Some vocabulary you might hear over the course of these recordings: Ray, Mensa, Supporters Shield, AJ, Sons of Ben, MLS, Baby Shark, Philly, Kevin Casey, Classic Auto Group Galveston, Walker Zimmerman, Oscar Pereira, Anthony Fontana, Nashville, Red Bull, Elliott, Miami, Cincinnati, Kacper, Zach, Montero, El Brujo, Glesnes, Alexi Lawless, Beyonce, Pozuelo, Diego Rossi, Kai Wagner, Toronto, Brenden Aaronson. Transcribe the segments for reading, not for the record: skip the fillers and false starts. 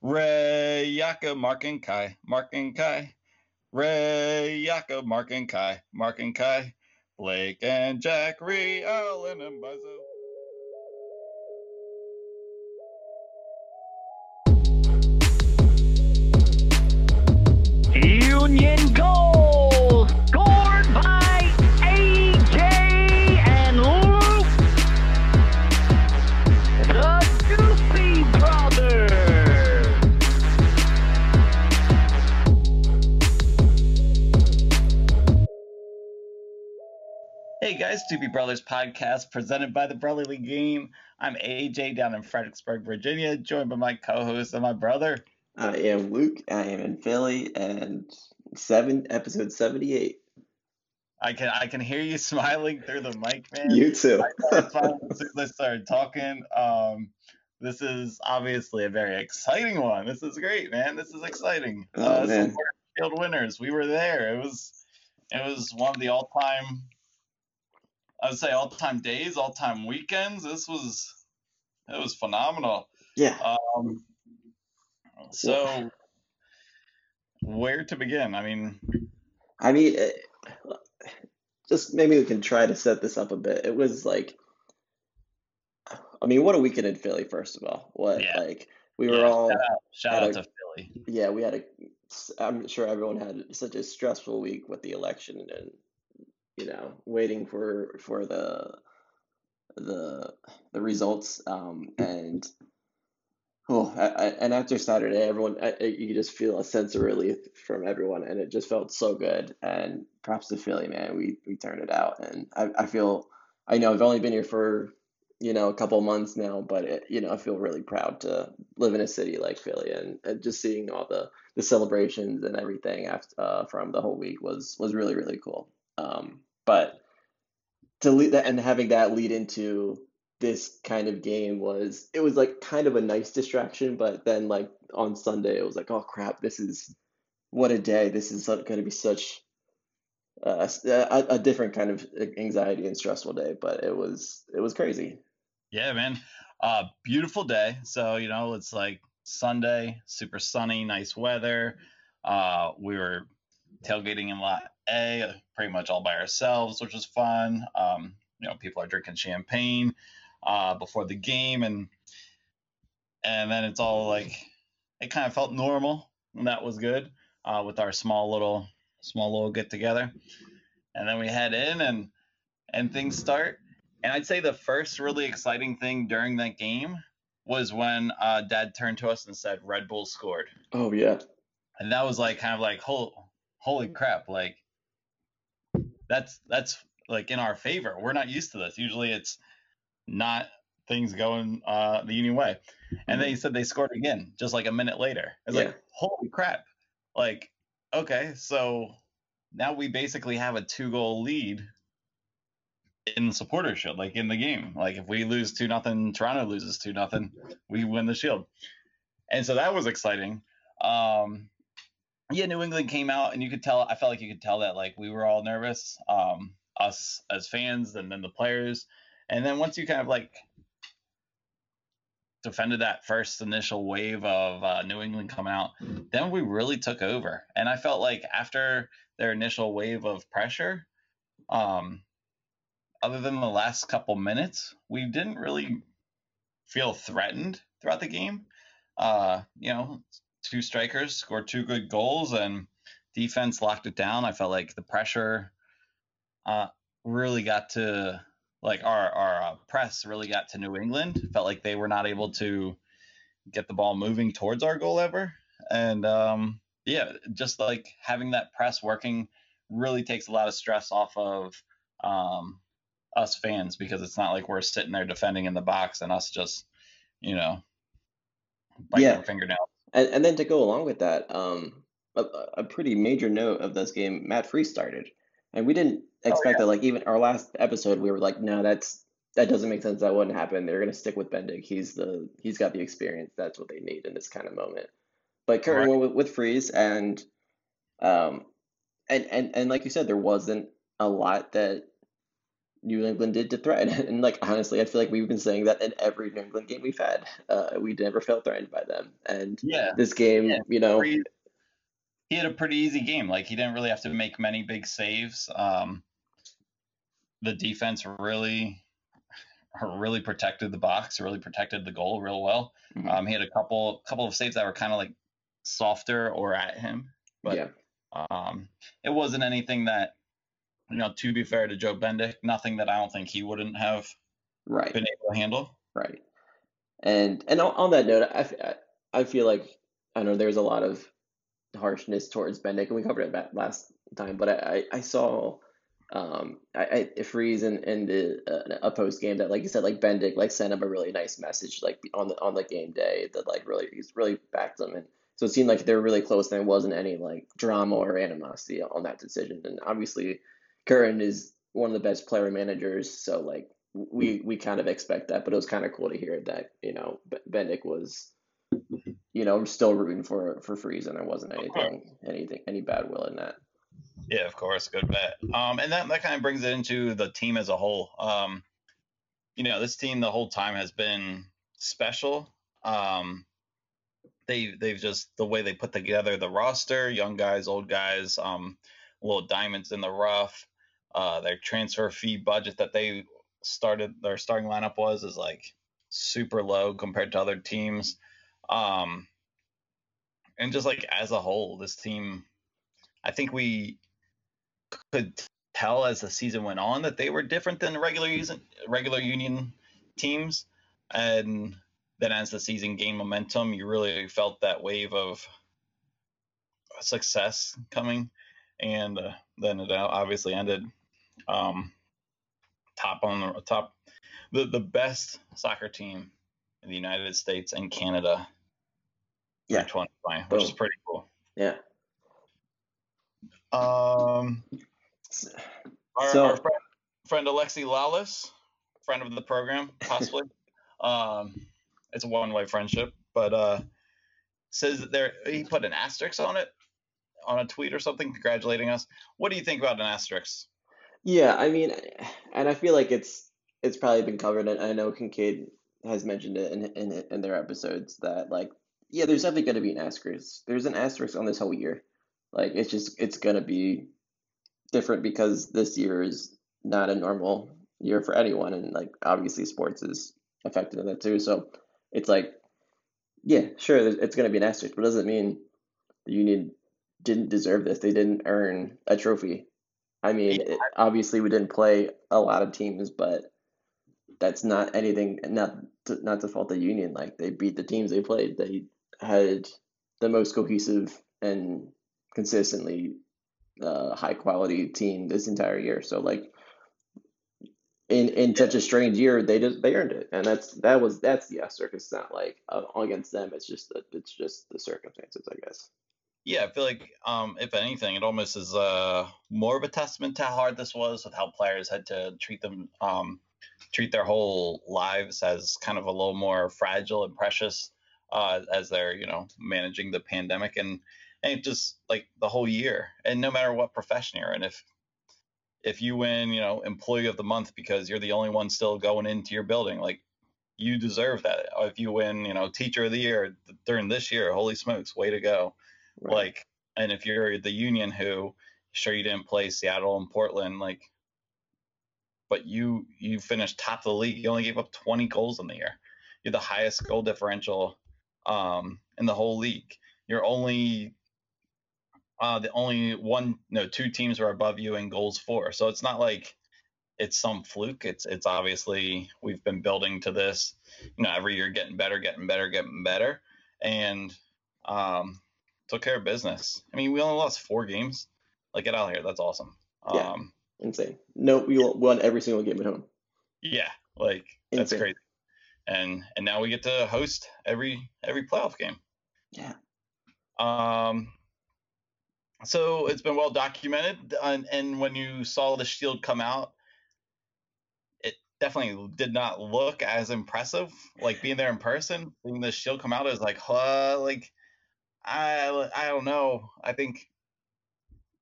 Ray, Yaka, Mark and Kai, Mark and Kai. Ray, Yaka, Mark and Kai, Mark and Kai. Blake and Jack, Ree, Allen and Buzzo. Union goal scored by AJ and Luke, the Juicy Brothers. Hey guys, Doobie Brothers podcast presented by the Brotherly Game. I'm AJ down in Fredericksburg, Virginia, joined by my co-host and my brother. I am Luke. I am in Philly, and episode 78. I can hear you smiling through the mic, man. You too. As soon as I started talking, this is obviously a very exciting one. This is great, man. This is exciting. Supporters Shield winners. We were there. It was one of the all-time, I would say, all-time days, all-time weekends. It was phenomenal. Yeah. So, where to begin? I mean, just maybe we can try to set this up a bit. It was like, I mean, what a weekend in Philly, first of all. Shout out to Philly. Yeah, we had I'm sure everyone had such a stressful week with the election and, you know, waiting for the results and. Oh, and after Saturday, everyone, you just feel a sense of relief from everyone, and it just felt so good. And props to Philly, man, we turned it out. And I know I've only been here for, you know, a couple months now, but I feel really proud to live in a city like Philly, and just seeing all the celebrations and everything after from the whole week was really, really cool. But to lead that and having that lead into this kind of game was like kind of a nice distraction, but then like on Sunday it was like, oh crap, this is what a day. This is going to be such a different kind of anxiety and stressful day, but it was crazy. Yeah, man. Beautiful day. So, you know, it's like Sunday, super sunny, nice weather. We were tailgating in lot A pretty much all by ourselves, which was fun. You know, people are drinking champagne before the game, and then it's all like, it kind of felt normal, and that was good with our small little get together. And then we head in and things start. And I'd say the first really exciting thing during that game was when Dad turned to us and said Red Bull scored. Oh yeah. And that was like kind of like holy crap, like that's like in our favor. We're not used to this. Usually it's not things going the Union way. And then he said they scored again, just like a minute later. It's like, holy crap. Like, okay, so now we basically have a 2-goal lead in the Supporters Shield, like in the game. Like if we lose 2-0, Toronto loses 2-0, we win the Shield. And so that was exciting. Yeah, New England came out, and I felt like you could tell that like we were all nervous. Us as fans, and then the players, and then once you kind of like defended that first initial wave of New England coming out, then we really took over. And I felt like after their initial wave of pressure, other than the last couple minutes, we didn't really feel threatened throughout the game. You know, 2 strikers scored 2 good goals, and defense locked it down. I felt like the pressure really got to, like, our press really got to New England. Felt like they were not able to get the ball moving towards our goal ever. And yeah, just like having that press working really takes a lot of stress off of us fans, because it's not like we're sitting there defending in the box and us just, you know, biting our fingernails. And then to go along with that, a pretty major note of this game, Matt Freese started. And we didn't expect that. Like even our last episode, we were like, no, that doesn't make sense. That wouldn't happen. They're gonna stick with Bendik. He's got the experience. That's what they need in this kind of moment. But Kacper went with Freese, and like you said, there wasn't a lot that New England did to threaten. And, like, honestly, I feel like we've been saying that in every New England game we've had. We never felt threatened by them. And this game, you know. He had a pretty easy game. Like, he didn't really have to make many big saves. The defense really protected the box, really protected the goal real well. Mm-hmm. He had a couple of saves that were kind of, like, softer or at him. But it wasn't anything that, you know, to be fair to Joe Bendik, nothing that I don't think he wouldn't have been able to handle. Right. And on that note, I feel like, I know there's a lot of harshness towards Bendik, and we covered it last time, but I saw Freese in the post game that, like you said, like Bendik, like, sent him a really nice message, like, on the game day, that, like, really, he's really backed them. And so it seemed like they were really close, and there wasn't any, like, drama or animosity on that decision. And obviously, Curran is one of the best player managers, so, like, we kind of expect that, but it was kind of cool to hear that, you know, Bendik was, you know, still rooting for Freese, and there wasn't any bad will in that. Yeah, of course, good bet. And that kind of brings it into the team as a whole. You know, this team the whole time has been special. They've just, the way they put together the roster, young guys, old guys, little diamonds in the rough. Their transfer fee budget that they started, their starting lineup is like super low compared to other teams. And just, like, as a whole, this team, I think we could tell as the season went on that they were different than regular Union teams. And then as the season gained momentum, you really felt that wave of success coming. And then it obviously ended the best soccer team in the United States and Canada. Yeah. Which is pretty cool. Yeah. Our friend Alexi Lawless, friend of the program, possibly. It's a one-way friendship, but says that he put an asterisk on it, on a tweet or something, congratulating us. What do you think about an asterisk? Yeah, I mean, and I feel like it's probably been covered, and I know Kincaid has mentioned it in their episodes that, like, yeah, there's definitely going to be an asterisk. There's an asterisk on this whole year. Like, it's going to be different because this year is not a normal year for anyone. And, like, obviously sports is affected in that too. So it's like, yeah, sure, it's going to be an asterisk, but it doesn't mean the Union didn't deserve this. They didn't earn a trophy. I mean, obviously we didn't play a lot of teams, but that's not anything, not to fault the Union. Like, they beat the teams they played. They had the most cohesive and consistently high quality team this entire year. So, like, in such a strange year, they earned it, and that's the asterisk. It's not like all against them. It's just the circumstances, I guess. Yeah, I feel like if anything, it almost is more of a testament to how hard this was, with how players had to treat their whole lives as kind of a little more fragile and precious as they're, you know, managing the pandemic and just, like, the whole year, and no matter what profession you're in. If you win, you know, employee of the month because you're the only one still going into your building, like, you deserve that. If you win, you know, teacher of the year during this year, holy smokes, way to go. Right. Like, and if you're the Union, who, sure, you didn't play Seattle and Portland, like, but you finished top of the league. You only gave up 20 goals in the year. You're the highest goal differential in the whole league. You're only two teams were above you in goals for. So it's not like it's some fluke. It's obviously we've been building to this, you know, every year getting better, and took care of business. I mean, we only lost 4 games. Like, get out of here. That's awesome. Yeah, insane. No, we won every single game at home. Yeah, like, that's insane. Crazy. And now we get to host every playoff game. Yeah. So it's been well documented, and when you saw the Shield come out, it definitely did not look as impressive. Like, being there in person, seeing the Shield come out is like, I don't know. I think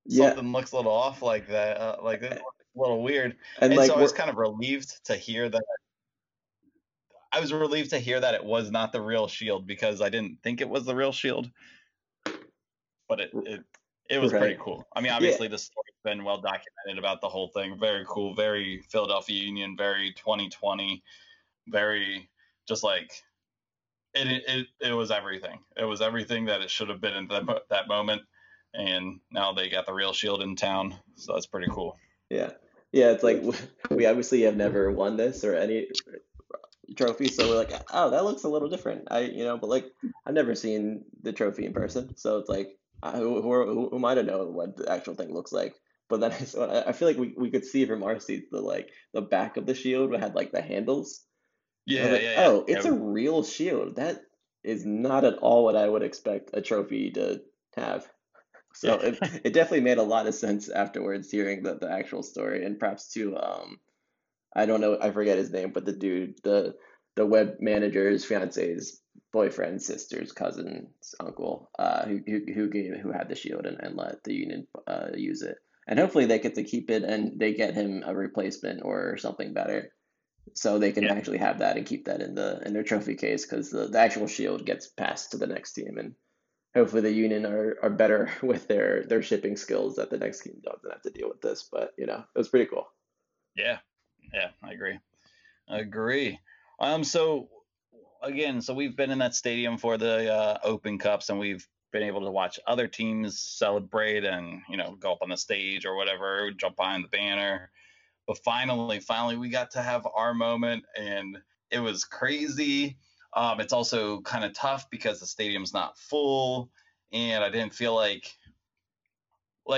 something looks a little off like that. Like, a little weird. And like, so I was kind of relieved to hear that. I was relieved to hear that it was not the real Shield, because I didn't think it was the real Shield. But it was pretty cool. I mean, obviously the story's been well documented about the whole thing. Very cool. Very Philadelphia Union. Very 2020. Very just like it was everything. It was everything that it should have been in that moment. And now they got the real Shield in town. So that's pretty cool. Yeah. Yeah. It's like, we obviously have never won this or any trophy. So we're like, oh, that looks a little different. But like, I've never seen the trophy in person. So it's like, who am I to know what the actual thing looks like? But then I feel like we could see from our seats the back of the shield had like the handles. Yeah. Like, oh, it's a real shield. That is not at all what I would expect a trophy to have. So it definitely made a lot of sense afterwards, hearing the actual story. And perhaps too, I don't know, I forget his name, but the dude, the web manager's fiance's boyfriend, sister's cousin's uncle, who had the shield and let the Union use it. And hopefully they get to keep it and they get him a replacement or something better, so they can actually have that and keep that in their trophy case, because the actual shield gets passed to the next team, and hopefully the Union are better with their shipping skills that the next team doesn't have to deal with this. But it was pretty cool. Yeah. Yeah, I agree. So again, we've been in that stadium for the Open Cups, and we've been able to watch other teams celebrate and, go up on the stage or whatever, jump behind the banner. But finally we got to have our moment, and it was crazy. It's also kind of tough because the stadium's not full, and I didn't feel like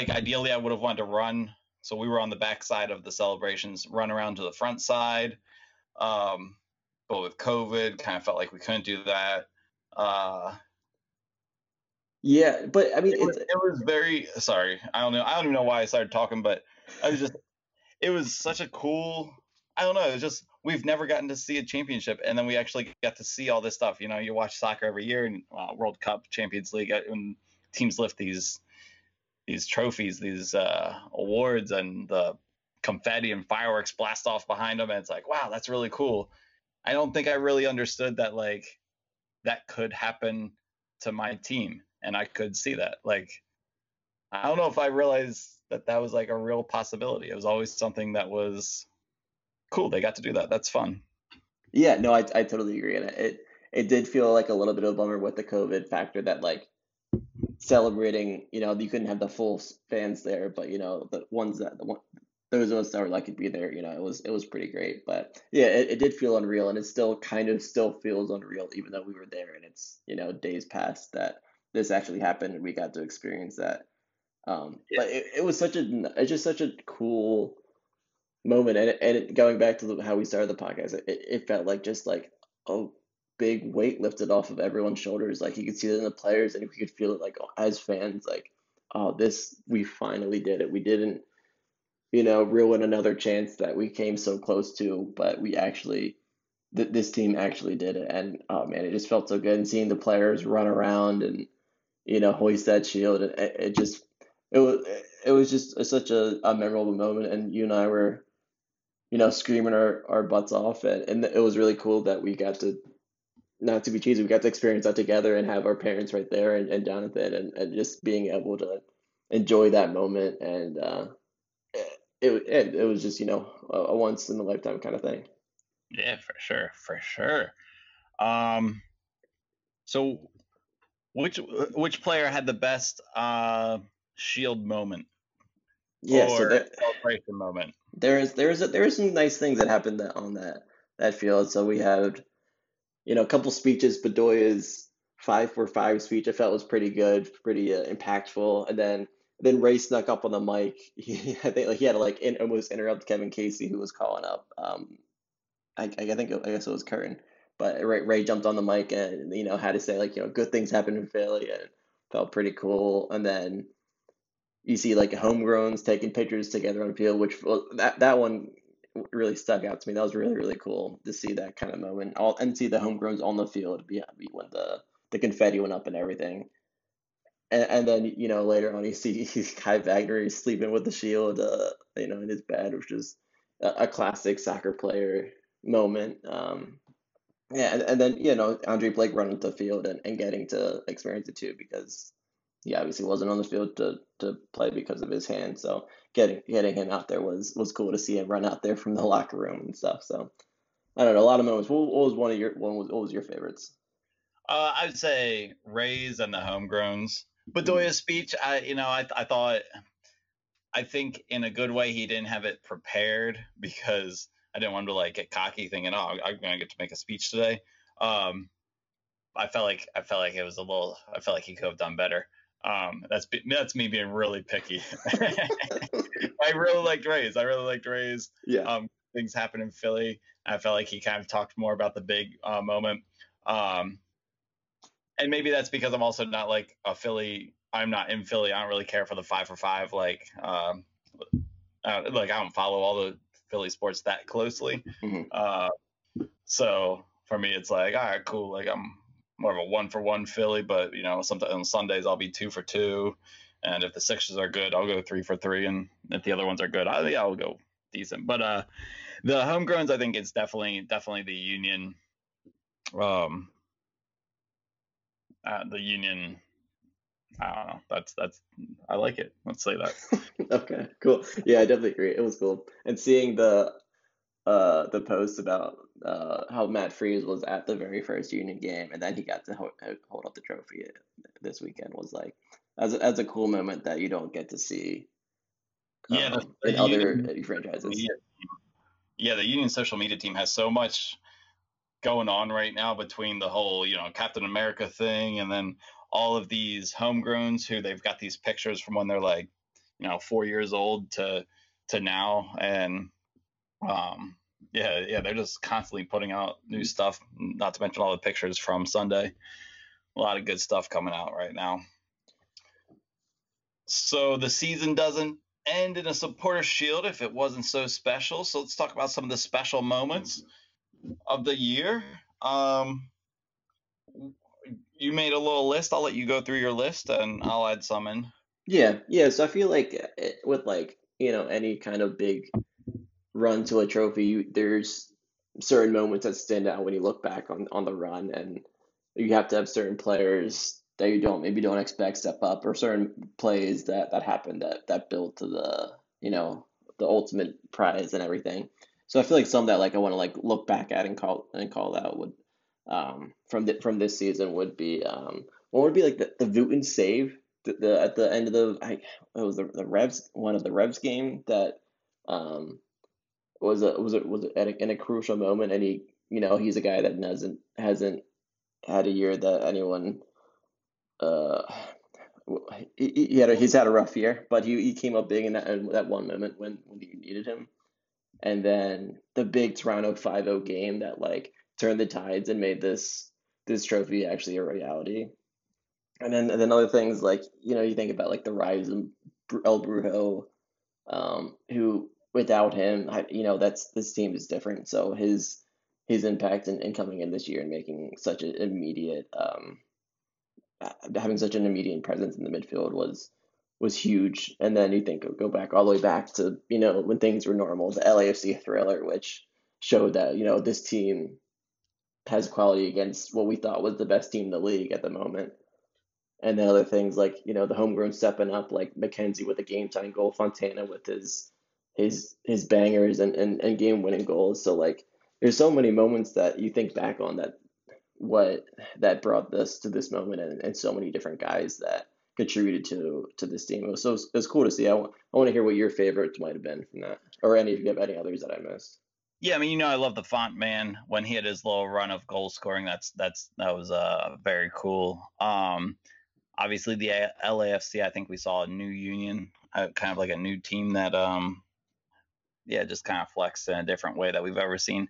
ideally I would have wanted to run. So we were on the back side of the celebrations, run around to the front side. But with COVID, kind of felt like we couldn't do that. Yeah, but I mean, it was very, sorry. I don't even know why I started talking, but it was such a cool, it was just, we've never gotten to see a championship. And then we actually got to see all this stuff. You watch soccer every year, and World Cup, Champions League, and teams lift these trophies, these awards, and the confetti and fireworks blast off behind them. And it's like, wow, that's really cool. I don't think I really understood that, that could happen to my team. And I could see that. I don't know if I realized that was a real possibility. It was always something that was cool. They got to do that. That's fun. Yeah, no, I totally agree. And it did feel like a little bit of a bummer with the COVID factor that celebrating, you couldn't have the full fans there, but those of us that were lucky to be there, it was pretty great. But yeah, it did feel unreal, and it still kind of feels unreal, even though we were there and it's days past that this actually happened and we got to experience that. But it's just such a cool moment, and going back to how we started the podcast, it felt like just a big weight lifted off of everyone's shoulders. You could see it in the players, and we could feel it as fans, oh, this, we finally did it. We didn't, ruin another chance that we came so close to, but we actually, this team actually did it. And oh man, it just felt so good. And seeing the players run around and, hoist that shield, it was just such a memorable moment. And you and I were, screaming our butts off. And it was really cool that we got to, not to be cheesy, we got to experience that together and have our parents right there and Jonathan, and just being able to enjoy that moment. And it was just, a once in a lifetime kind of thing. Yeah, for sure. So which player had the best Shield moment? Yeah, or so celebration moment. There is some nice things that happened on that field. So we had, a couple speeches. Bedoya's 5-for-5 speech I felt was pretty good, pretty impactful. And then Ray snuck up on the mic. I think he had to almost interrupt Kevin Casey, who was calling up. I guess it was Curtin, but Ray jumped on the mic and had to say good things happen in Philly, and it felt pretty cool. And then you see homegrowns taking pictures together on the field, which that one really stuck out to me. That was really, really cool to see that kind of moment. And see the homegrowns on the field when the confetti went up and everything. And then, you know, later on, you see Kai Wagner, he's sleeping with the Shield, you know, in his bed, which is a classic soccer player moment. Yeah, and then, you know, Andre Blake running to the field and getting to experience it too, because he obviously wasn't on the field to play because of his hand. So getting him out there was cool to see him run out there from the locker room and stuff. So I don't know, a lot of moments. What was your favorites? I'd say Ray's and the homegrowns. Bedoya's speech, I think in a good way he didn't have it prepared, because I didn't want him to like get cocky thinking, oh, I'm gonna get to make a speech today. I felt like it was a little. I felt like he could have done better. That's me being really picky. I really liked Ray's. Yeah. Things happened in Philly. I felt like he kind of talked more about the big moment. And maybe that's because I'm also not like a Philly. I'm not in Philly. I don't really care for the 5 for 5. Like I don't follow all the Philly sports that closely. Mm-hmm. So for me, it's like, all right, cool. Like I'm more of a 1 for 1 Philly, but you know, sometimes on Sundays I'll be 2 for 2. And if the Sixers are good, I'll go 3 for 3. And if the other ones are good, I'll go decent. But the homegrowns, I think it's definitely the Union. The Union, I don't know. That's I like it. Let's say that. Okay, cool. Yeah, I definitely agree. It was cool. And seeing the post about how Matt Freese was at the very first Union game, and then he got to hold up the trophy this weekend, was like as a cool moment that you don't get to see in other franchises. Yeah, the Union social media team has so much going on right now between the whole, you know, Captain America thing, and then all of these homegrowns who they've got these pictures from when they're like, you know, 4 years old to now. And they're just constantly putting out new stuff, not to mention all the pictures from Sunday. A lot of good stuff coming out right now. So the season doesn't end in a Supporters Shield if it wasn't so special. So let's talk about some of the special moments of the year. You made a little list. I'll let you go through your list and I'll add some in. Yeah. So I feel like with like, you know, any kind of big run to a trophy, there's certain moments that stand out when you look back on the run, and you have to have certain players that you don't expect step up, or certain plays that happened that built to the, you know, the ultimate prize and everything. So I feel like some that like I want to like look back at and call out would from this season would be what would be like the Vooten save at the end of the Revs, one of the Revs game that was in a crucial moment, and he, you know, he's a guy that hasn't had a year that anyone he's had a rough year, but he came up big in that one moment when you needed him. And then the big Toronto 5-0 game that like turned the tides and made this trophy actually a reality. And then other things like, you know, you think about like the rise of El Brujo, who without him, you know, this team is different. So his impact in coming in this year and making such an immediate having such an immediate presence in the midfield was huge. And then you think, go back all the way back to, you know, when things were normal, the LAFC thriller, which showed that, you know, this team has quality against what we thought was the best team in the league at the moment. And then other things like, you know, the homegrown stepping up, like McKenzie with a game time goal, Fontana with his bangers and game winning goals. So like, there's so many moments that you think back on that brought us to this moment, and so many different guys that contributed to this team. It was cool to see. I want to hear what your favorites might have been from that, or any if you have any others that I missed. Yeah, I mean, you know, I love the Font man when he had his little run of goal scoring. That was very cool. Obviously the LAFC, I think we saw a new Union, kind of like a new team that just kind of flexed in a different way that we've ever seen.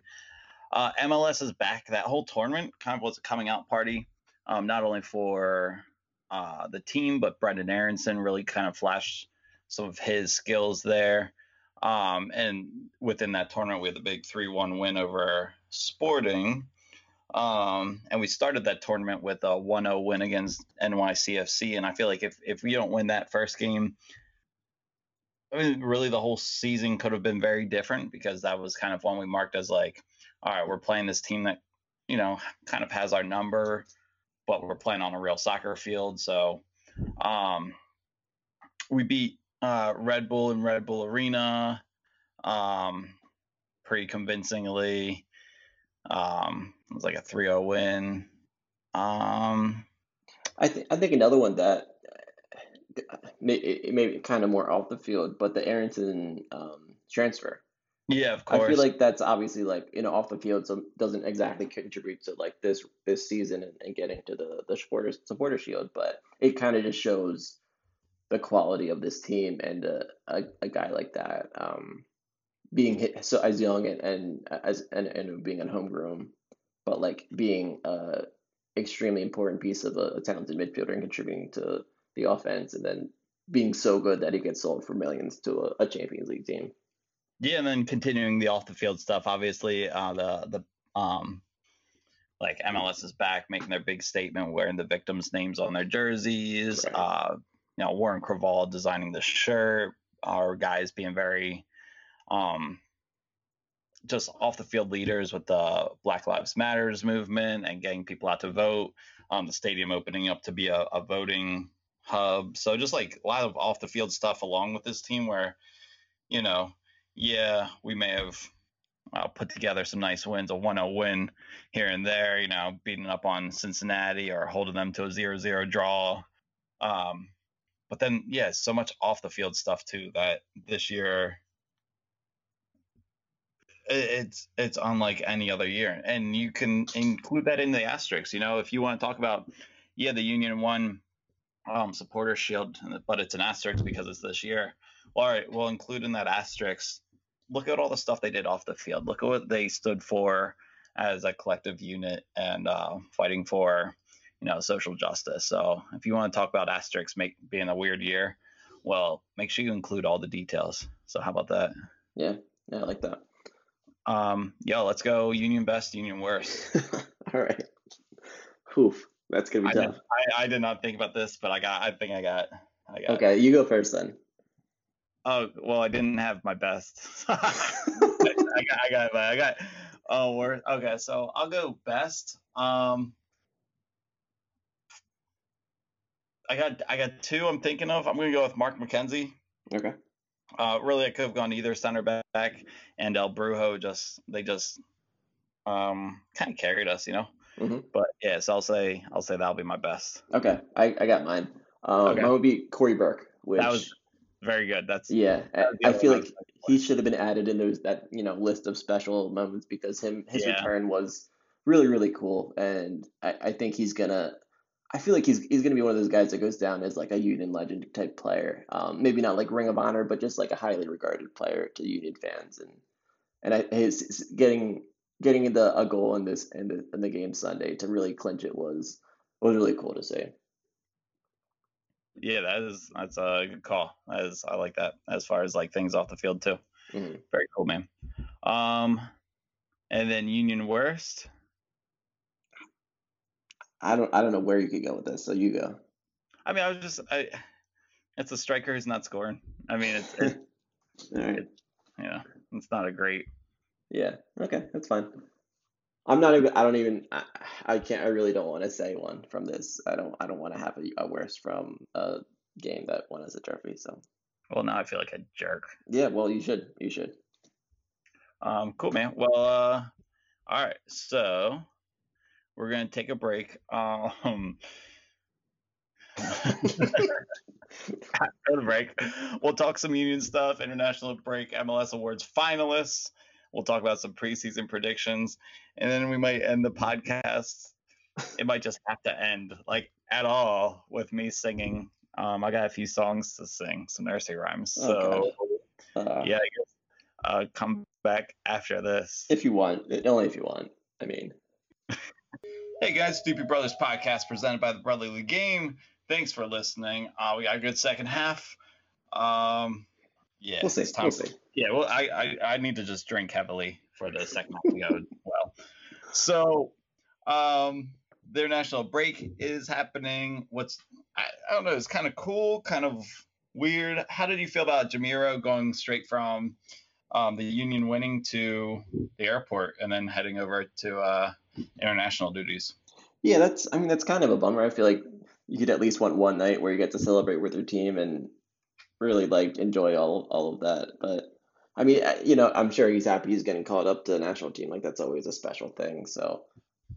MLS is back. That whole tournament kind of was a coming out party, not only for the team, but Brenden Aaronson really kind of flashed some of his skills there. And within that tournament, we had the big 3-1 win over Sporting. And we started that tournament with a 1-0 win against NYCFC. And I feel like if we don't win that first game, I mean, really the whole season could have been very different, because that was kind of one we marked as like, all right, we're playing this team that, you know, kind of has our number, but we're playing on a real soccer field. So we beat Red Bull in Red Bull Arena pretty convincingly. It was like a 3-0 win. I think another one that maybe kind of more off the field, but the Aaronson transfer. Yeah, of course. I feel like that's obviously like, you know, off the field, so doesn't exactly contribute to like this season and getting to the supporter shield, but it kind of just shows the quality of this team, and a guy like that being hit so as young and being a homegrown, but like being a extremely important piece of a talented midfielder and contributing to the offense, and then being so good that he gets sold for millions to a Champions League team. Yeah, and then continuing the off the field stuff, obviously like MLS is back making their big statement, wearing the victims' names on their jerseys. Right. You know, Warren Craval designing the shirt, our guys being very just off the field leaders with the Black Lives Matters movement and getting people out to vote. The stadium opening up to be a voting hub. So just like a lot of off the field stuff along with this team, where, you know, yeah, we may have put together some nice wins, a 1-0 win here and there, you know, beating up on Cincinnati or holding them to a 0-0 draw. But then, yeah, so much off the field stuff too, that this year it's unlike any other year. And you can include that in the asterisks. You know, if you want to talk about, yeah, the Union won Supporters Shield, but it's an asterisk because it's this year. Well, all right, we'll include in that asterisk, look at all the stuff they did off the field. Look at what they stood for as a collective unit and fighting for, you know, social justice. So if you want to talk about asterisks being a weird year, well, make sure you include all the details. So how about that? Yeah, I like that. Let's go Union best, Union worst. All right. Oof, that's going to be tough. I did not think about this, but I think I got. Okay, you go first then. Oh, well, I didn't have my best. I got. Oh, worst. Okay, so I'll go best. I got two I'm thinking of. I'm going to go with Mark McKenzie. Okay. Really, I could have gone either center back, and El Brujo just kind of carried us, you know. Mm-hmm. But yeah, so I'll say that'll be my best. Okay, I got mine. Mine would be Corey Burke. That was very good. I feel like he should have been added in those, that, you know, list of special moments, because his return was really, really cool, and I think he's gonna. I feel like he's going to be one of those guys that goes down as like a Union legend type player. Maybe not like Ring of Honor, but just like a highly regarded player to Union fans. And his getting into a goal in the game Sunday to really clinch it was really cool to see. Yeah, that's a good call. I like that, as far as like things off the field too. Mm-hmm. Very cool, man. And then Union worst. I don't know where you could go with this, so you go. I mean, it's a striker who's not scoring. I mean, all right. It's not a great. Yeah. Okay, that's fine. I really don't want to say one from this. I don't want to have a worst from a game that won us a trophy. So. Well, now I feel like a jerk. Yeah. Well, you should. Cool, man. Well. All right. So. We're going to take a break. After the break, we'll talk some Union stuff, international break, MLS Awards finalists. We'll talk about some preseason predictions. And then we might end the podcast. It might just have to end, like, at all with me singing. I got a few songs to sing, some nursery rhymes. So, yeah, I guess come back after this. If you want. Only if you want. I mean. Hey guys, Doopy Brothers podcast presented by the Brotherly Game. Thanks for listening. We got a good second half. Yeah, we'll see. Yeah, well, I need to just drink heavily for the second half to go well. So The international break is happening. I don't know. It's kind of cool, kind of weird. How did you feel about Jamiro going straight from the Union winning to the airport and then heading over to international duties? Yeah, that's kind of a bummer. I feel like you could at least want one night where you get to celebrate with your team and really like enjoy all of that. But I mean, you know, I'm sure he's happy he's getting called up to the national team. Like that's always a special thing. So,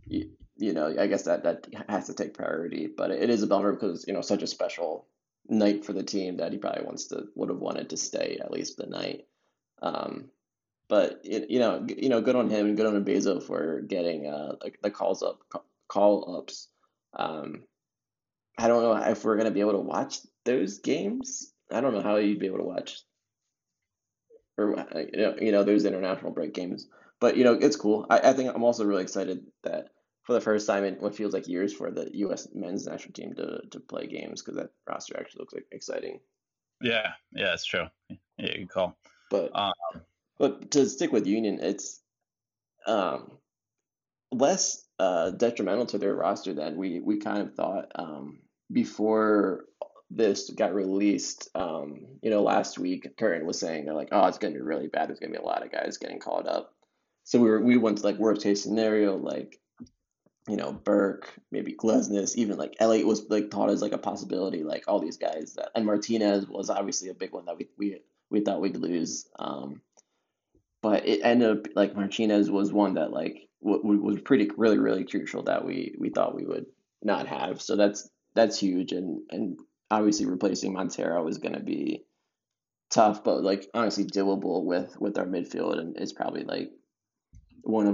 you know, I guess that has to take priority. But it is a bummer because, you know, such a special night for the team that he probably would have wanted to stay at least the night. But you know, good on him and good on Bezo for getting the call ups. I don't know if we're gonna be able to watch those games. I don't know how you'd be able to watch, or you know, those international break games. But you know, it's cool. I think I'm also really excited that for the first time in what feels like years for the U.S. men's national team to play games, because that roster actually looks like exciting. Yeah, it's true. Yeah, good call. But to stick with Union, it's less detrimental to their roster than we kind of thought before this got released. You know, last week, Curran was saying they're like, oh, it's going to be really bad. There's going to be a lot of guys getting called up. So we went to like worst case scenario, like, you know, Burke, maybe Glesnes, even like Elliott was like thought as like a possibility, like all these guys that, and Martinez was obviously a big one that we thought we'd lose, but it ended up like Martinez was one that like was pretty really crucial that we thought we would not have. So that's huge, and obviously replacing Montero is going to be tough, but like honestly doable with our midfield, and it's probably like one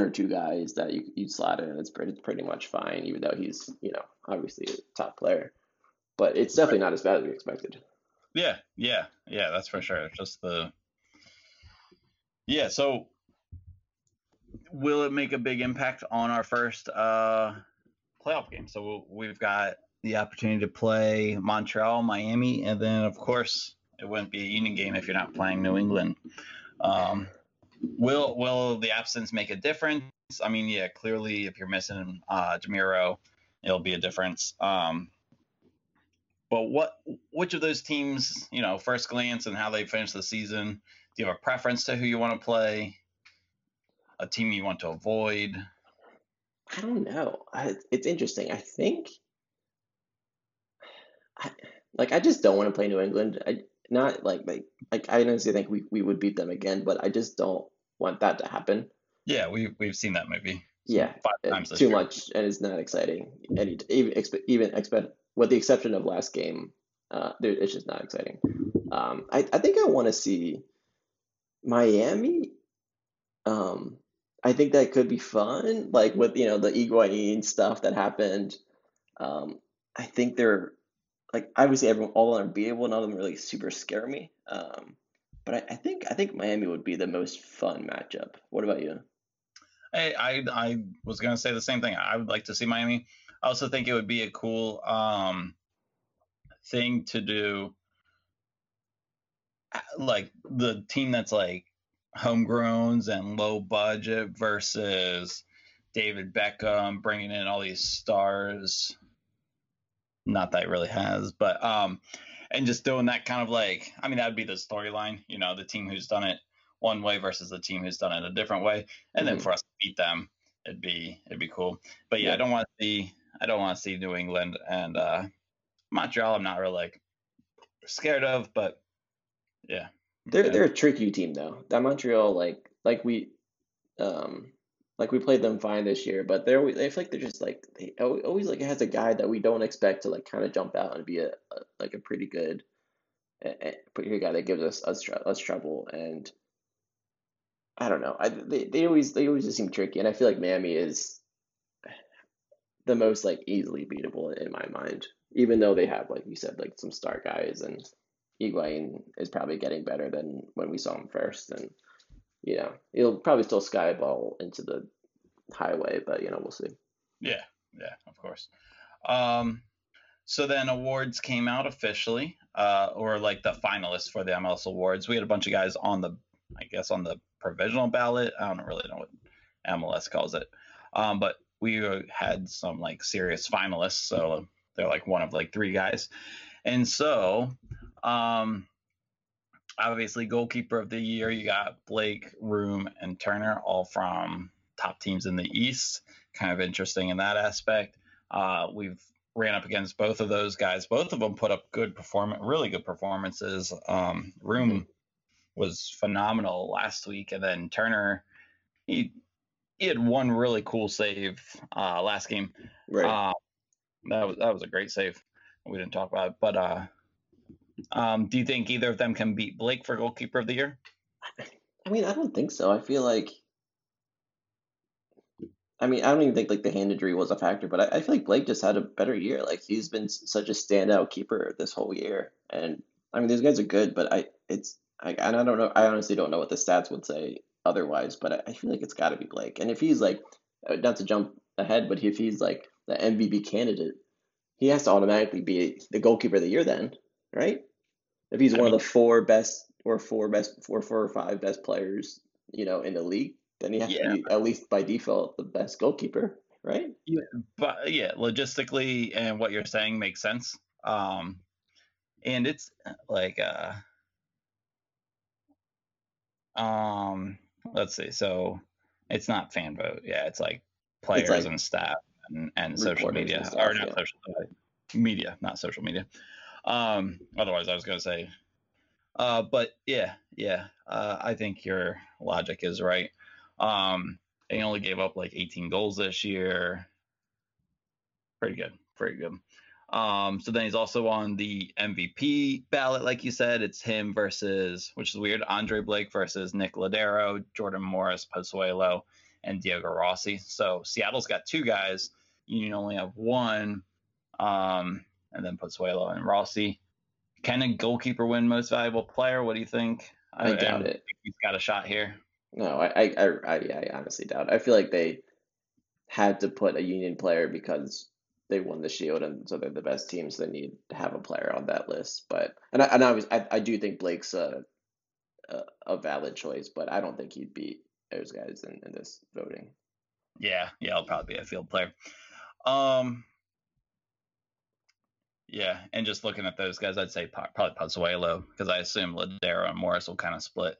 or two guys that you slot in. It's pretty much fine, even though he's, you know, obviously a top player, but it's definitely not as bad as we expected. Yeah, that's for sure. So will it make a big impact on our first playoff game? So we've got the opportunity to play Montreal, Miami, and then, of course, it wouldn't be a Union game if you're not playing New England. Will the absence make a difference? I mean, yeah, clearly if you're missing Jamiro, it'll be a difference. But which of those teams, you know, first glance and how they finish the season, do you have a preference to who you want to play? A team you want to avoid? I don't know. It's interesting. I think, I just don't want to play New England. I honestly think we would beat them again, but I just don't want that to happen. Yeah, we've seen that movie. Yeah, 5 times this year. Too much, and it's not exciting. With the exception of last game, it's just not exciting. I think I want to see Miami. I think that could be fun, like with, you know, the Higuaín stuff that happened. I think they're like, obviously everyone, all of them are beatable. None of them really super scare me. But I think Miami would be the most fun matchup. What about you? Hey, I was gonna say the same thing. I would like to see Miami. I also think it would be a cool thing to do, like the team that's like homegrowns and low budget versus David Beckham bringing in all these stars. Not that it really has, but and just doing that kind of like, I mean, that would be the storyline, you know, the team who's done it one way versus the team who's done it a different way. And then for us to beat them, it'd be cool. But yeah. I don't want to see New England and Montreal. I'm not really like scared of, but yeah, they're a tricky team though. That Montreal, we played them fine this year, but they feel like they're just like they always like has a guy that we don't expect to like kind of jump out and be a pretty good guy that gives us trouble. And I don't know. They always just seem tricky, and I feel like Miami is the most like easily beatable in my mind, even though they have, like you said, like some star guys, and Higuaín is probably getting better than when we saw him first. And, you know, he'll probably still skyball into the highway, but, you know, we'll see. Yeah, of course. So then awards came out officially, or like the finalists for the MLS awards. We had a bunch of guys on the provisional ballot. I don't really know what MLS calls it. But we had some like serious finalists. So they're like one of like three guys. And so obviously goalkeeper of the year, you got Blake, Room, and Turner, all from top teams in the East. Kind of interesting in that aspect. We've ran up against both of those guys. Both of them put up good performance, really good performances. Room was phenomenal last week, and then Turner, he had one really cool save last game. Right. That was a great save. We didn't talk about it, but do you think either of them can beat Blake for goalkeeper of the year? I mean, I don't think so. I feel like, I mean, I don't even think like the hand injury was a factor, but I feel like Blake just had a better year. Like he's been such a standout keeper this whole year, and I mean, these guys are good, but and I don't know. I honestly don't know what the stats would say otherwise, but I feel like it's got to be Blake. And if he's like, not to jump ahead, but if he's like the MVP candidate, he has to automatically be the goalkeeper of the year then, right? If he's one of the four or five best players, you know, in the league, then he has to be at least by default the best goalkeeper, right? Yeah, but yeah, logistically and what you're saying makes sense. And it's like let's see. So it's not fan vote. Yeah, it's like players and staff and social media and stuff, not social media. Otherwise, I was going to say. But yeah. I think your logic is right. They only gave up like 18 goals this year. Pretty good. So then he's also on the MVP ballot, like you said. It's him versus, which is weird, Andre Blake versus Nick Lodeiro, Jordan Morris, Pozuelo, and Diego Rossi. So Seattle's got two guys. Union only have one, and then Pozuelo and Rossi. Can a goalkeeper win most valuable player? What do you think? I doubt it. Think he's got a shot here. No, I honestly doubt it. I feel like they had to put a Union player because they won the Shield, and so they're the best team, so they need to have a player on that list. But I do think Blake's a valid choice, but I don't think he'd beat those guys in this voting. Yeah, I'll probably be a field player. Yeah, and just looking at those guys, I'd say probably Pozuelo, because I assume Lodeiro and Morris will kind of split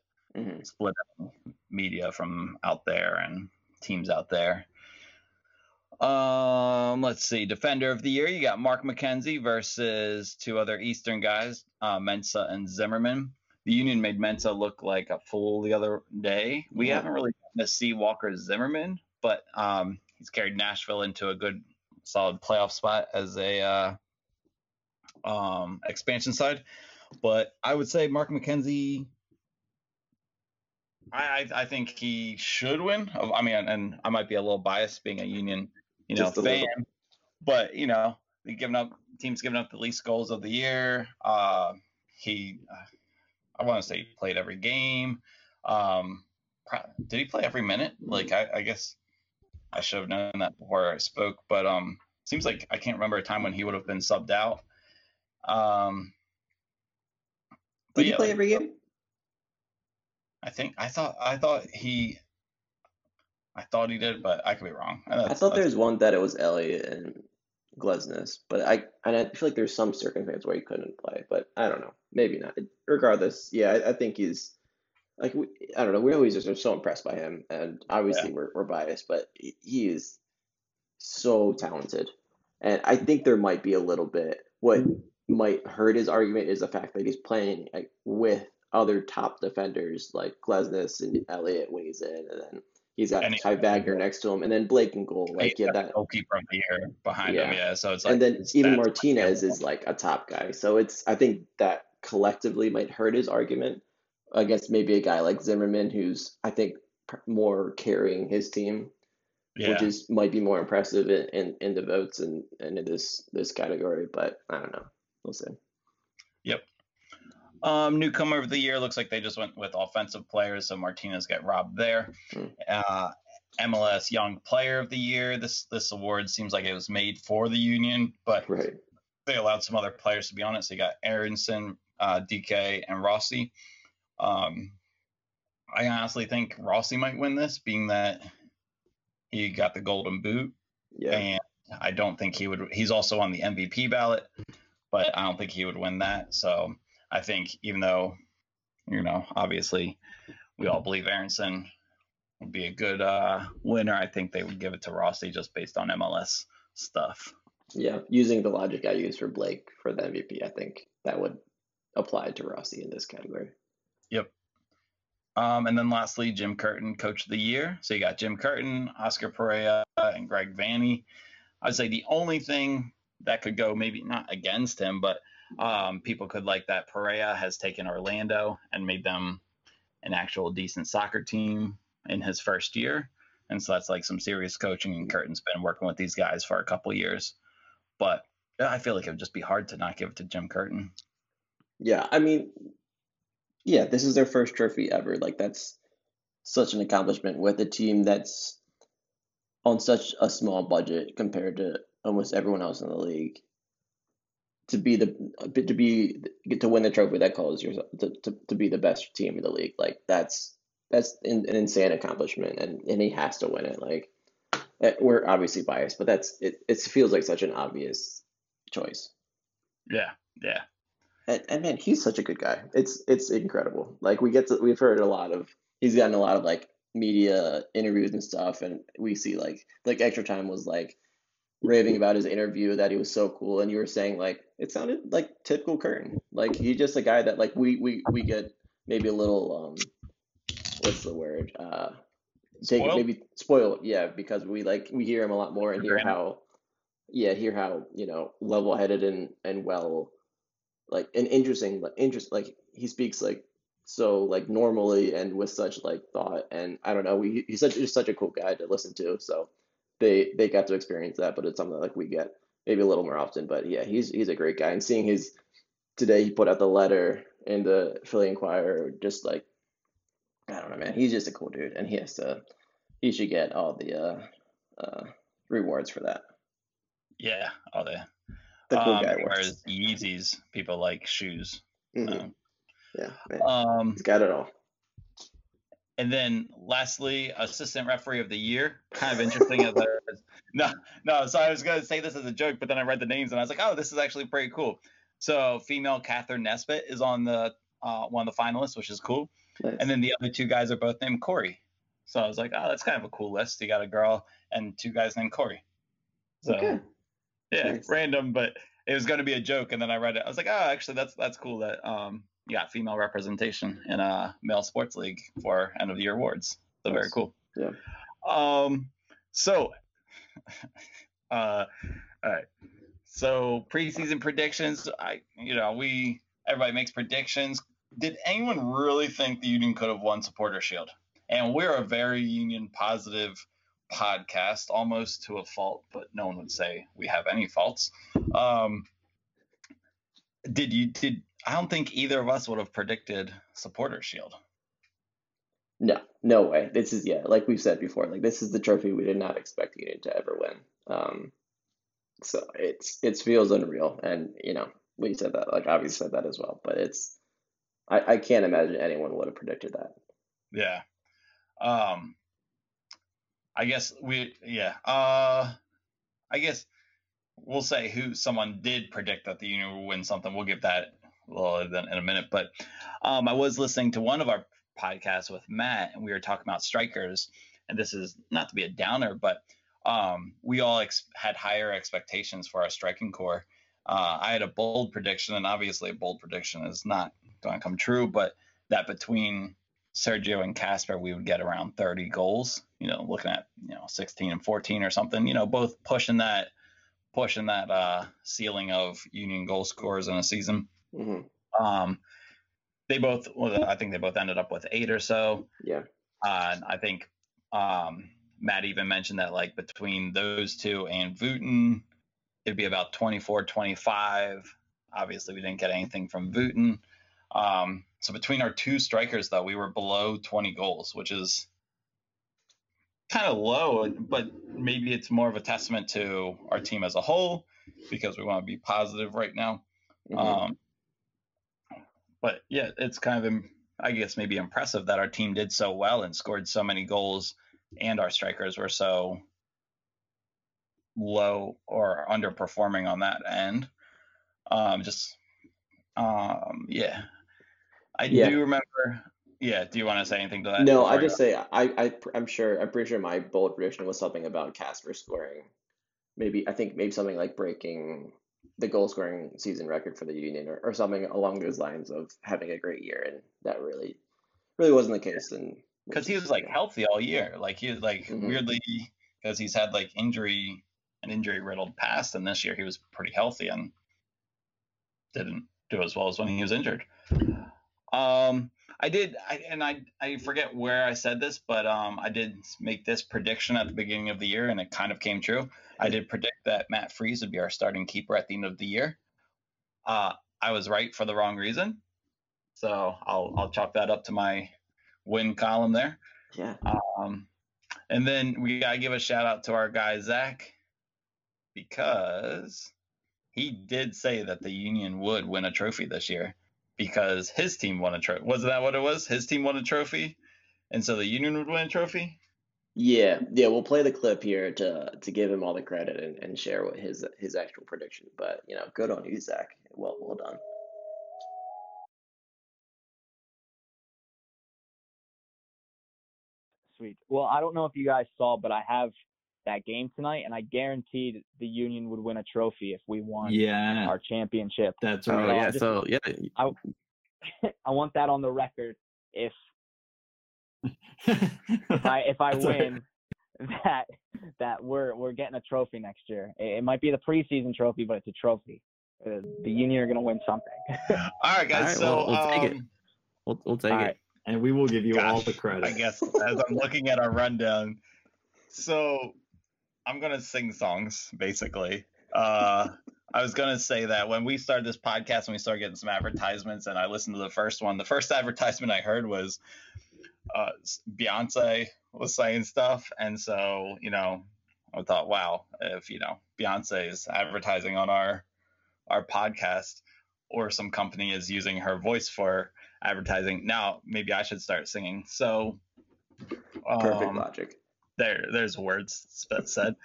media from out there and teams out there. Let's see. Defender of the year, you got Mark McKenzie versus two other Eastern guys, Mensa and Zimmerman. The Union made Mensa look like a fool the other day. We haven't really gotten to see Walker Zimmerman, but he's carried Nashville into a good, solid playoff spot as a expansion side. But I would say Mark McKenzie, I think he should win. I mean, and I might be a little biased being a Union, fan, but team's giving up the least goals of the year. I want to say he played every game. Did he play every minute? Like, I guess I should have known that before I spoke, but seems like I can't remember a time when he would have been subbed out. Did he play every game? I thought he did, but I could be wrong. I thought there was one that it was Elliott and Glesnes, but I feel like there's some circumstance where he couldn't play, but I don't know, maybe not. Regardless, yeah, I think he's like, I don't know. We always just are so impressed by him, and obviously we're biased, but he is so talented, and I think there might be a little bit what might hurt his argument is the fact that he's playing like with other top defenders like Glesnes and Elliott when he's in, and then he's got Kai Wagner next to him, and then Blake in goal. Like that goalkeeper of the year behind him. Yeah, so it's like, and then even Martinez is like a top guy. So it's, I think that collectively might hurt his argument against maybe a guy like Zimmerman, who's I think more carrying his team, which is might be more impressive in the votes and in this category. But I don't know. We'll see. Yep. Newcomer of the year, looks like they just went with offensive players, so Martinez got robbed there. MLS Young Player of the Year. This award seems like it was made for the Union, but they allowed some other players to be on it. So you got Aaronson, DK, and Rossi. I honestly think Rossi might win this, being that he got the golden boot Yeah. And I don't think he would. He's also on the MVP ballot, but I don't think he would win that. So I think even though, you know, obviously we all believe Aaronson would be a good winner, I think they would give it to Rossi just based on MLS stuff. Yeah, using the logic I used for Blake for the MVP, I think that would apply to Rossi in this category. Yep. And then lastly, Jim Curtin, Coach of the Year. So you got Jim Curtin, Oscar Pereira, and Greg Vanney. I'd say the only thing that could go maybe not against him, but people could like that Pereira has taken Orlando and made them an actual decent soccer team in his first year. And so that's like some serious coaching, and Curtin's been working with these guys for a couple years. But I feel like it would just be hard to not give it to Jim Curtin. Yeah, I mean, yeah, this is their first trophy ever. Like, that's such an accomplishment with a team that's on such a small budget compared to almost everyone else in the league. To win the trophy that calls yourself to be the best team in the league, like that's an insane accomplishment, and he has to win it. Like, we're obviously biased, but that's it. It feels like such an obvious choice. Yeah, yeah. And man, he's such a good guy. It's incredible. Like, we've heard a lot of, he's gotten a lot of like media interviews and stuff, and we see like Extra Time was like raving about his interview, that he was so cool, and you were saying like it sounded like typical Curtin. Like, he's just a guy that like we get maybe a little what's the word? Spoiled, yeah, because we hear him a lot more and hear how, you know, level headed and well, like, and interesting, like he speaks like so like normally and with such like thought, and I don't know, he's such a cool guy to listen to. So they got to experience that, but it's something that like we get maybe a little more often. But yeah, he's a great guy, and seeing his today he put out the letter in the Philly Inquirer, just like, I don't know, man, he's just a cool dude, and he should get all the rewards for that. Yeah, all the cool guy. Whereas Yeezys, people like shoes. Mm-hmm. Yeah, he's got it all. And then lastly, assistant referee of the year. Kind of interesting. No. So I was going to say this as a joke, but then I read the names and I was like, oh, this is actually pretty cool. So female Catherine Nesbitt is on the one of the finalists, which is cool. Nice. And then the other two guys are both named Corey. So I was like, oh, that's kind of a cool list. You got a girl and two guys named Corey. So okay. Yeah, nice. Random, but it was going to be a joke. And then I read it. I was like, oh, actually, that's cool that yeah, female representation in a male sports league for end of the year awards. So very cool. Yeah. So all right. So preseason predictions. Everybody makes predictions. Did anyone really think the Union could have won Supporters Shield? And we're a very Union positive podcast, almost to a fault, but no one would say we have any faults. I don't think either of us would have predicted Supporters Shield. No way. This is, yeah, like we've said before, like this is the trophy we did not expect Union to ever win. So it feels unreal. And, you know, we said that, like obviously said that as well, but it's, I can't imagine anyone would have predicted that. Yeah. I guess we'll say who someone did predict that the Union would win something. We'll give that in a minute, but I was listening to one of our podcasts with Matt, and we were talking about strikers, and this is not to be a downer, but we all had higher expectations for our striking core. I had a bold prediction, and obviously a bold prediction is not going to come true, but that between Sergio and Kacper, we would get around 30 goals, you know, looking at, you know, 16 and 14 or something, you know, both pushing that ceiling of Union goal scorers in a season. Mm-hmm. I think they both ended up with 8 or so. Yeah. And I think Matt even mentioned that like between those two and Vooten, it'd be about 24, 25. Obviously we didn't get anything from Vooten. So between our two strikers though, we were below 20 goals, which is kind of low, but maybe it's more of a testament to our team as a whole because we want to be positive right now. Mm-hmm. But yeah, it's kind of, I guess, maybe impressive that our team did so well and scored so many goals, and our strikers were so low or underperforming on that end. Do remember. Yeah. Do you want to say anything to that? No, I just say I'm pretty sure my bold prediction was something about Kacper scoring. I think something like breaking the goal scoring season record for the Union or something along those lines of having a great year. And that really wasn't the case. And because he was healthy all year. Weirdly, because he's had injury riddled past. And this year he was pretty healthy and didn't do as well as when he was injured. I forget where I said this, but I did make this prediction at the beginning of the year, and it kind of came true. I did predict that Matt Freese would be our starting keeper at the end of the year. I was right for the wrong reason, so I'll chalk that up to my win column there. Yeah. And then we gotta give a shout out to our guy Zach, because he did say that the Union would win a trophy this year. Because his team won a trophy. Wasn't that what it was? His team won a trophy, and so the Union would win a trophy? Yeah. We'll play the clip here to give him all the credit and share what his actual prediction. But, good on you, Zach. Well done. Sweet. Well, I don't know if you guys saw, but I have that game tonight, and I guaranteed the Union would win a trophy if we won our championship. That's right. I want that on the record. If I win, right, that we're getting a trophy next year. It might be the preseason trophy, but it's a trophy. The Union are going to win something. All right, guys. All right, so we'll take it. We'll take it, right. And we will give you all the credit. I guess as I'm looking at our rundown, so. I'm going to sing songs, basically. I was going to say that when we started this podcast and we started getting some advertisements, and I listened to the first one, the first advertisement I heard was Beyonce was saying stuff. And so, I thought, wow, if, Beyonce is advertising on our podcast, or some company is using her voice for advertising, now maybe I should start singing. So perfect logic. There's words that said.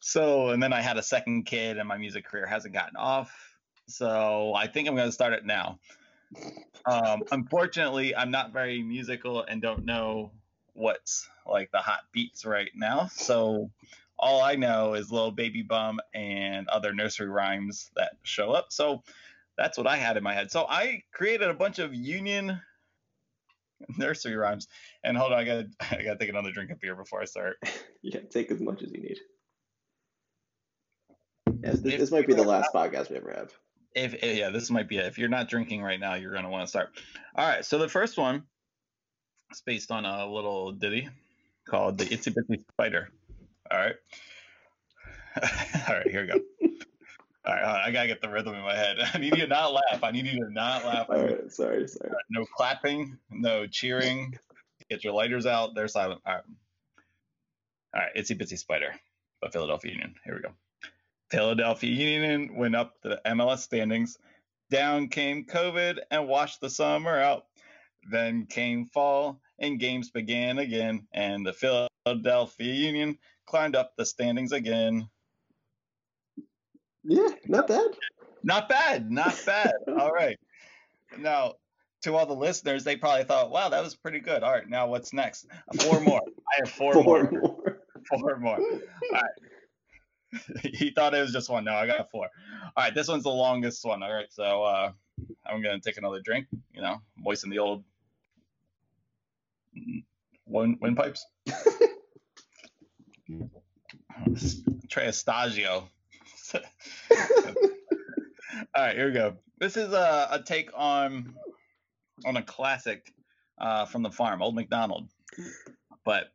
So, and then I had a second kid and my music career hasn't gotten off. So I think I'm going to start it now. Unfortunately, I'm not very musical and don't know what's the hot beats right now. So all I know is Lil Baby Bum and other nursery rhymes that show up. So that's what I had in my head. So I created a bunch of Union nursery rhymes, and hold on, I gotta take another drink of beer before I start. Yeah, take as much as you need. Yes, this might be the last podcast we ever have. This might be it. If you're not drinking right now, you're gonna want to start. All right, so the first one is based on a little ditty called the Itsy Bitsy Spider. All right, all right, here we go. All right, I gotta get the rhythm in my head. I need you to not laugh. All right, sorry. No clapping, no cheering. Get your lighters out. They're silent. All right, Itsy Bitsy Spider by Philadelphia Union. Here we go. Philadelphia Union went up to the MLS standings. Down came COVID and washed the summer out. Then came fall and games began again. And the Philadelphia Union climbed up the standings again. Yeah, not bad. All right, now to all the listeners, they probably thought, wow, that was pretty good. All right, now what's next? Four more. All right. He thought it was just one. No, I got four. All right, this one's the longest one. All right, so I'm gonna take another drink, moisten the old windpipes. Try a Stagio. All right, here we go. This is a take on a classic from the farm, Old MacDonald. But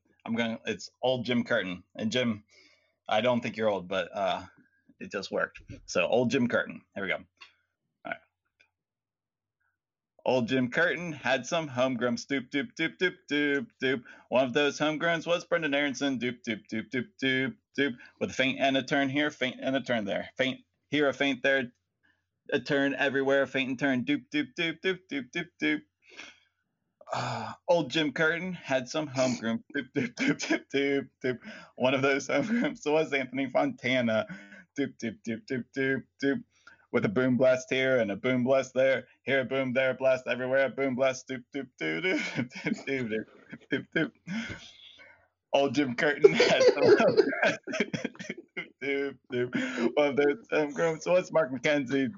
it's old Jim Curtin. And Jim, I don't think you're old, but it just worked. So old Jim Curtin. Here we go. All right. Old Jim Curtin had some homegrown doop doop doop doop doop doop. One of those homegrowns was Brenden Aaronson. Doop doop doop doop doop. With a feint and a turn here, feint and a turn there. Feint here, a feint there, a turn everywhere, a feint and turn. Doop, doop, doop, doop, doop, doop, doop. Old Jim Curtin had some homegrown. One of those homegrooms was Anthony Fontana. With a boom blast here and a boom blast there. Here a boom, there a blast, everywhere a boom blast. Old Jim Curtin had some homegrooms. One of those homegrooms was Mark McKenzie.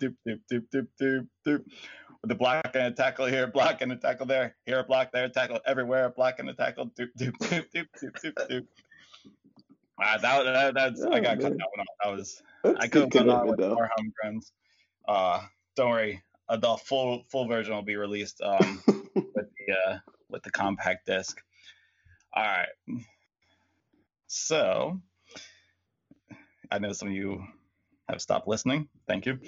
With a block and a tackle here, block and a tackle there, here a block, there a tackle, everywhere a block and a tackle. I got cut that one off. That was I couldn't come out with more homegrowns. Don't worry, the full version will be released with the compact disc. All right, so I know some of you have stopped listening. Thank you.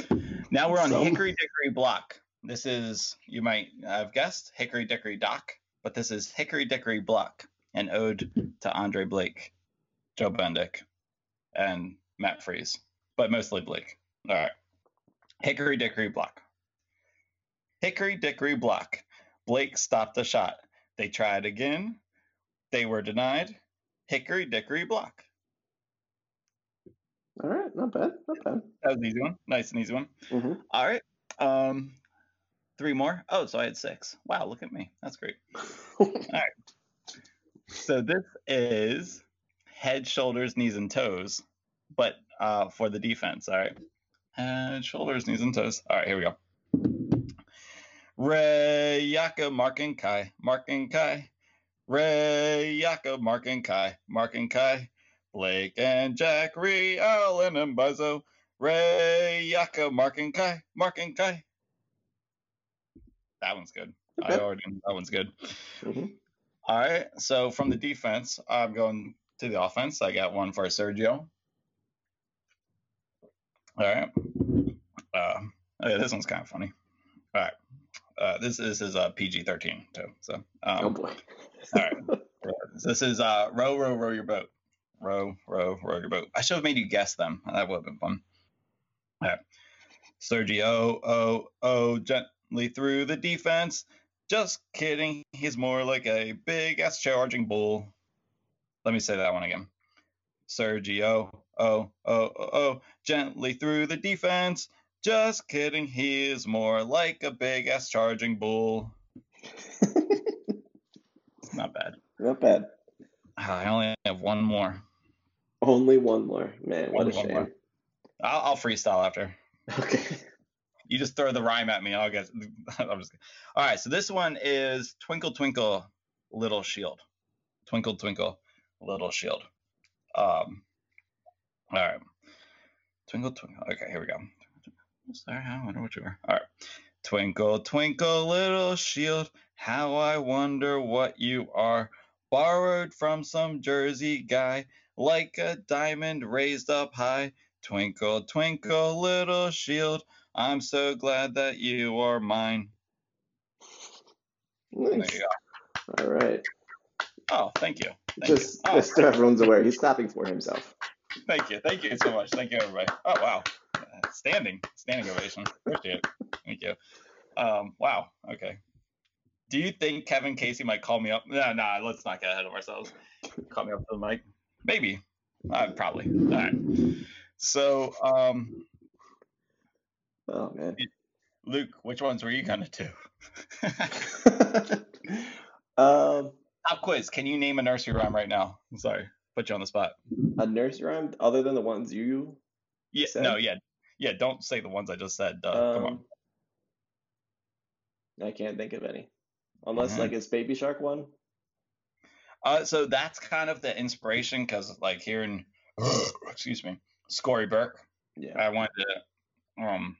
Now we're on Hickory Dickory Block. This is, you might have guessed, Hickory Dickory Dock, but this is Hickory Dickory Block, an ode to Andre Blake, Joe Bendik, and Matt Freese, but mostly Blake. All right. Hickory Dickory Block. Hickory Dickory Block. Blake stopped a shot. They tried again. They were denied. Hickory Dickory Block. All right. Not bad. That was an easy one. Nice and easy one. Mm-hmm. All right. Three more. Oh, so I had six. Wow, look at me. That's great. All right. So this is head, shoulders, knees, and toes, but for the defense. All right. Head, shoulders, knees, and toes. All right, here we go. Ray, Yaka, Mark, and Kai. Mark and Kai. Ray, Yaka, Mark, and Kai. Mark and Kai. Blake and Jack, Ree, Allen, and Buzzo. Ray, Yaka, Mark, and Kai. Mark and Kai. That one's good. Okay. I already know that one's good. Mm-hmm. All right. So from the defense, I'm going to the offense. I got one for Sergio. All right. Okay, this one's kind of funny. All right. This is PG-13 too. So. Oh boy. All right. This is row, row, row your boat. Row, row, row your boat. I should have made you guess them. That would have been fun. All right. Sergio, gently through the defense. Just kidding. He's more like a big-ass charging bull. Let me say that one again. Sergio, gently through the defense. Just kidding. He is more like a big-ass charging bull. It's not bad. Not bad. I only have one more. Only one more. Man, what a shame. I'll freestyle after. Okay. You just throw the rhyme at me. I'll guess. I'm just kidding. All right. So this one is Twinkle, Twinkle, Little Shield. Twinkle, Twinkle, Little Shield. All right. Twinkle, Twinkle. Okay. Here we go. Sorry. I wonder what you were. All right. Twinkle, Twinkle, Little Shield. How I wonder what you are. Borrowed from some Jersey guy. Like a diamond raised up high. Twinkle, Twinkle, Little Shield. I'm so glad that you are mine. Nice. There you go. All right. Oh, thank you. Just so everyone's aware, he's clapping for himself. Thank you. Thank you so much. Thank you, everybody. Oh, wow. Standing ovation. Appreciate it. Thank you. Wow. Okay. Do you think Kevin Casey might call me up? No, let's not get ahead of ourselves. Call me up to the mic. Maybe. Probably. All right. So, Oh, man. Luke, which ones were you going to do? Top quiz. Can you name a nursery rhyme right now? I'm sorry. Put you on the spot. A nursery rhyme other than the ones you said? No, yeah, don't say the ones I just said. Come on. I can't think of any. Unless, like, it's Baby Shark one? So that's kind of the inspiration because, like, hearing Corey Burke. Yeah. I wanted to...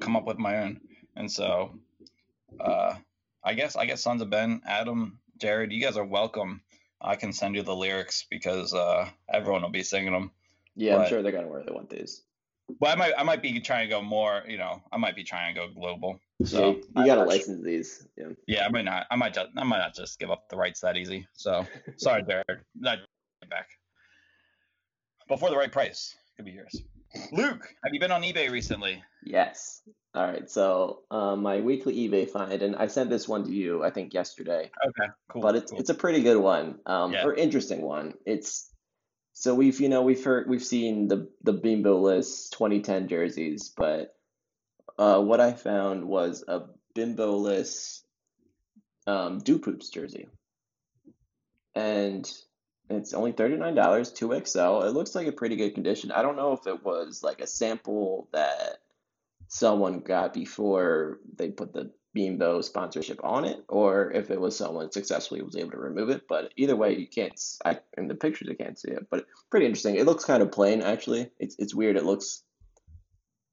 come up with my own. And so I guess Sons of Ben, Adam, Jared, you guys are welcome. I can send you the lyrics because everyone will be singing them. Yeah, but I'm sure they're going to really want these. Well, I might be trying to go more, I might be trying to go global. So you got to license these. Yeah. Yeah, I might not just give up the rights that easy. So sorry, Jared. Not back. But for the right price, it could be yours. Luke, have you been on eBay recently? Yes. All right. So my weekly eBay find, and I sent this one to you, I think, yesterday. Okay, cool. But it's a pretty good one, or interesting one. It's so we've seen the Bimbo list 2010 jerseys, but what I found was a Bimbo list Dupoops jersey, and it's only $39, 2XL. It looks like a pretty good condition. I don't know if it was like a sample that someone got before they put the Bimbo sponsorship on it, or if it was someone successfully was able to remove it. But either way, you can't. In the pictures, you can't see it. But pretty interesting. It looks kind of plain, actually. It's weird. It looks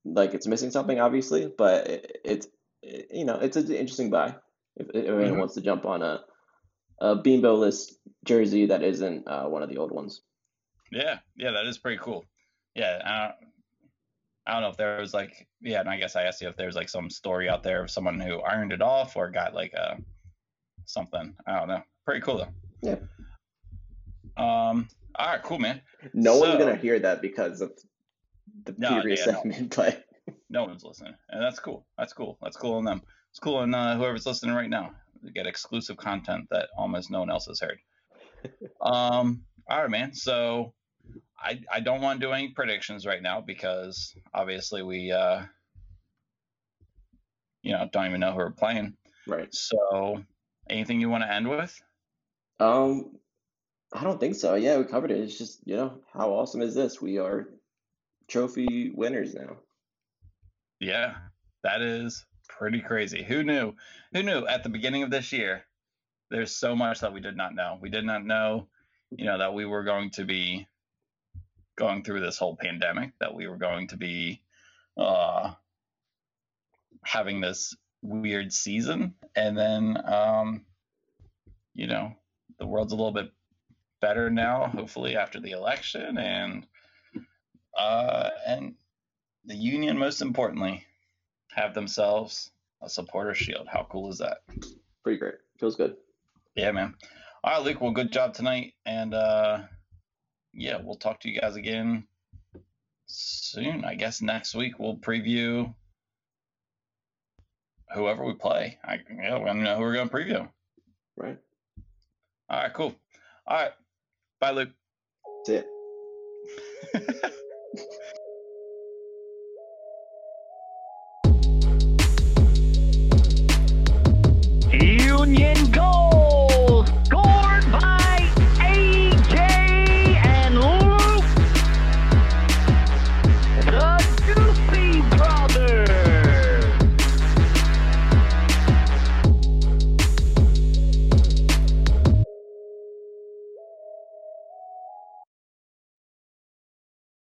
like it's missing something, obviously. But it's an interesting buy if anyone wants to jump on a Bimbo-less jersey that isn't one of the old ones. Yeah, that is pretty cool. Yeah, I don't know if there was and I guess I asked you if there's like some story out there of someone who ironed it off or got like a something. I don't know. Pretty cool though. Yeah. All right, cool, man. No one's gonna hear that because of the previous segment, but no one's listening, and that's cool. That's cool on them. It's cool on whoever's listening right now. We get exclusive content that almost no one else has heard. All right, man. So I don't want to do any predictions right now because obviously we don't even know who we're playing. Right. So anything you want to end with? I don't think so. Yeah, we covered it. It's just, how awesome is this? We are trophy winners now. Yeah, that is pretty crazy. Who knew at the beginning of this year, there's so much that we did not know. We did not know, that we were going to be going through this whole pandemic, that we were going to be having this weird season. And then, the world's a little bit better now, hopefully after the election and the union, most importantly, have themselves a supporter shield. How cool is that? Pretty great. Feels good. Yeah, man. All right, Luke. Well, good job tonight. And we'll talk to you guys again soon. I guess next week we'll preview whoever we play. I don't know who we're going to preview. Right. All right, cool. All right. Bye, Luke. See ya.